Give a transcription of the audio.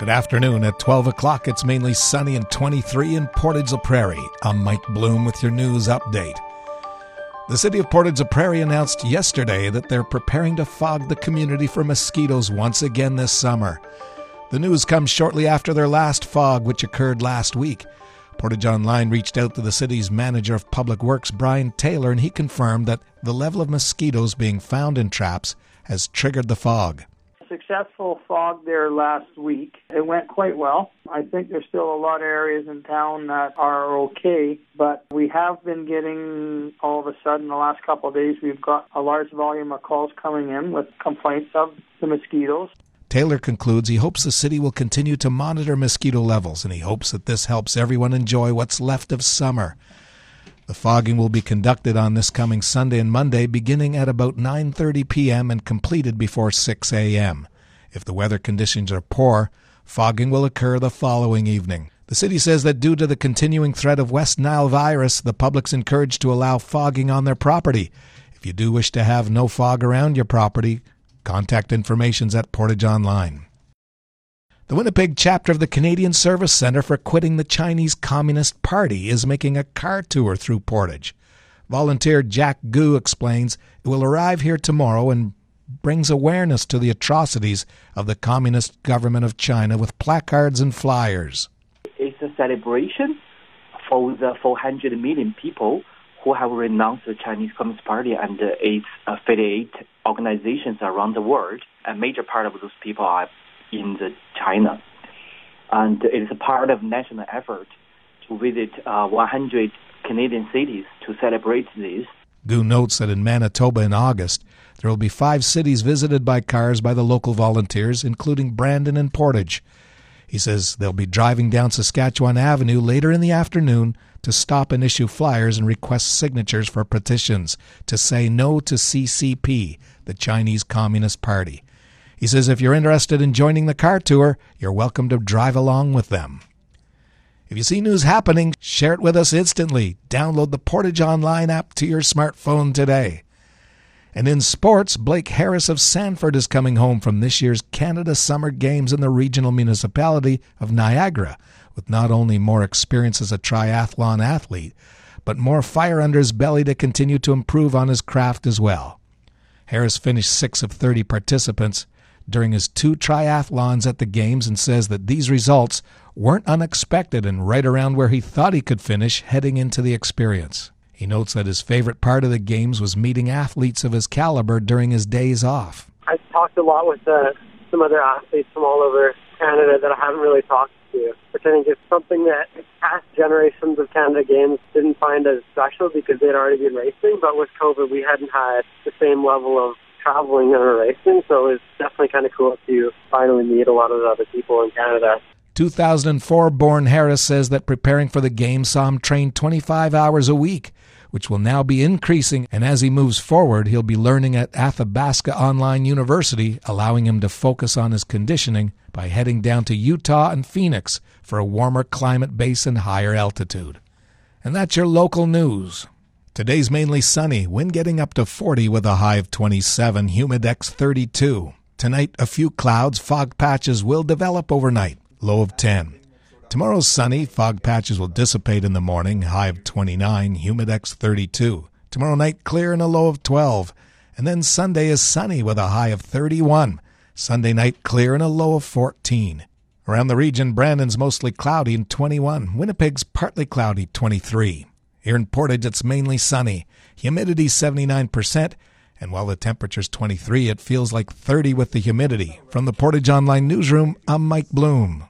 Good afternoon. At 12 o'clock, it's mainly sunny and 23 in Portage la Prairie. I'm Mike Bloom with your news update. The city of Portage la Prairie announced yesterday that they're preparing to fog the community for mosquitoes once again this summer. The news comes shortly after their last fog, which occurred last week. Portage Online reached out to the city's manager of public works, Brian Taylor, and he confirmed that the level of mosquitoes being found in traps has triggered the fog. Successful fog there last week. It went quite well. I think there's still a lot of areas in town that are okay, but we have been getting, all of a sudden, the last couple of days, we've got a large volume of calls coming in with complaints of the mosquitoes. Taylor concludes he hopes the city will continue to monitor mosquito levels, and he hopes that this helps everyone enjoy what's left of summer. The fogging will be conducted on this coming Sunday and Monday, beginning at about 9:30 p.m. and completed before 6 a.m. If the weather conditions are poor, fogging will occur the following evening. The city says that due to the continuing threat of West Nile virus, the public's encouraged to allow fogging on their property. If you do wish to have no fog around your property, contact information's at Portage Online. The Winnipeg chapter of the Canadian Service Center for Quitting the Chinese Communist Party is making a car tour through Portage. Volunteer Jack Gu explains it will arrive here tomorrow and brings awareness to the atrocities of the communist government of China with placards and flyers. It's a celebration for the 400 million people who have renounced the Chinese Communist Party and its affiliate organizations around the world. A major part of those people are in China. And it is a part of national effort to visit 100 Canadian cities to celebrate this. Gu notes that in Manitoba in August, there will be 5 cities visited by cars by the local volunteers, including Brandon and Portage. He says they'll be driving down Saskatchewan Avenue later in the afternoon to stop and issue flyers and request signatures for petitions to say no to CCP, the Chinese Communist Party. He says if you're interested in joining the car tour, you're welcome to drive along with them. If you see news happening, share it with us instantly. Download the Portage Online app to your smartphone today. And in sports, Blake Harris of Sanford is coming home from this year's Canada Summer Games in the regional municipality of Niagara, with not only more experience as a triathlon athlete, but more fire under his belly to continue to improve on his craft as well. Harris finished 6 of 30 participants during his 2 triathlons at the Games and says that these results weren't unexpected and right around where he thought he could finish heading into the experience. He notes that his favorite part of the Games was meeting athletes of his caliber during his days off. I've talked a lot with some other athletes from all over Canada that I haven't really talked to, which I think is something that past generations of Canada Games didn't find as special because they'd already been racing, but with COVID we hadn't had the same level of traveling and racing, so it's definitely kind of cool to finally meet a lot of the other people in Canada. 2004-born Harris says that preparing for the game saw him train 25 hours a week, which will now be increasing, and as he moves forward, he'll be learning at Athabasca Online University, allowing him to focus on his conditioning by heading down to Utah and Phoenix for a warmer climate base and higher altitude. And that's your local news. Today's mainly sunny, wind getting up to 40 with a high of 27, humidex 32. Tonight, a few clouds, fog patches will develop overnight, low of 10. Tomorrow's sunny, fog patches will dissipate in the morning, high of 29, humidex 32. Tomorrow night, clear and a low of 12. And then Sunday is sunny with a high of 31. Sunday night, clear and a low of 14. Around the region, Brandon's mostly cloudy and 21. Winnipeg's partly cloudy, 23. Here in Portage, it's mainly sunny. Humidity 79%, and while the temperature's 23, it feels like 30 with the humidity. From the Portage Online Newsroom, I'm Mike Bloom.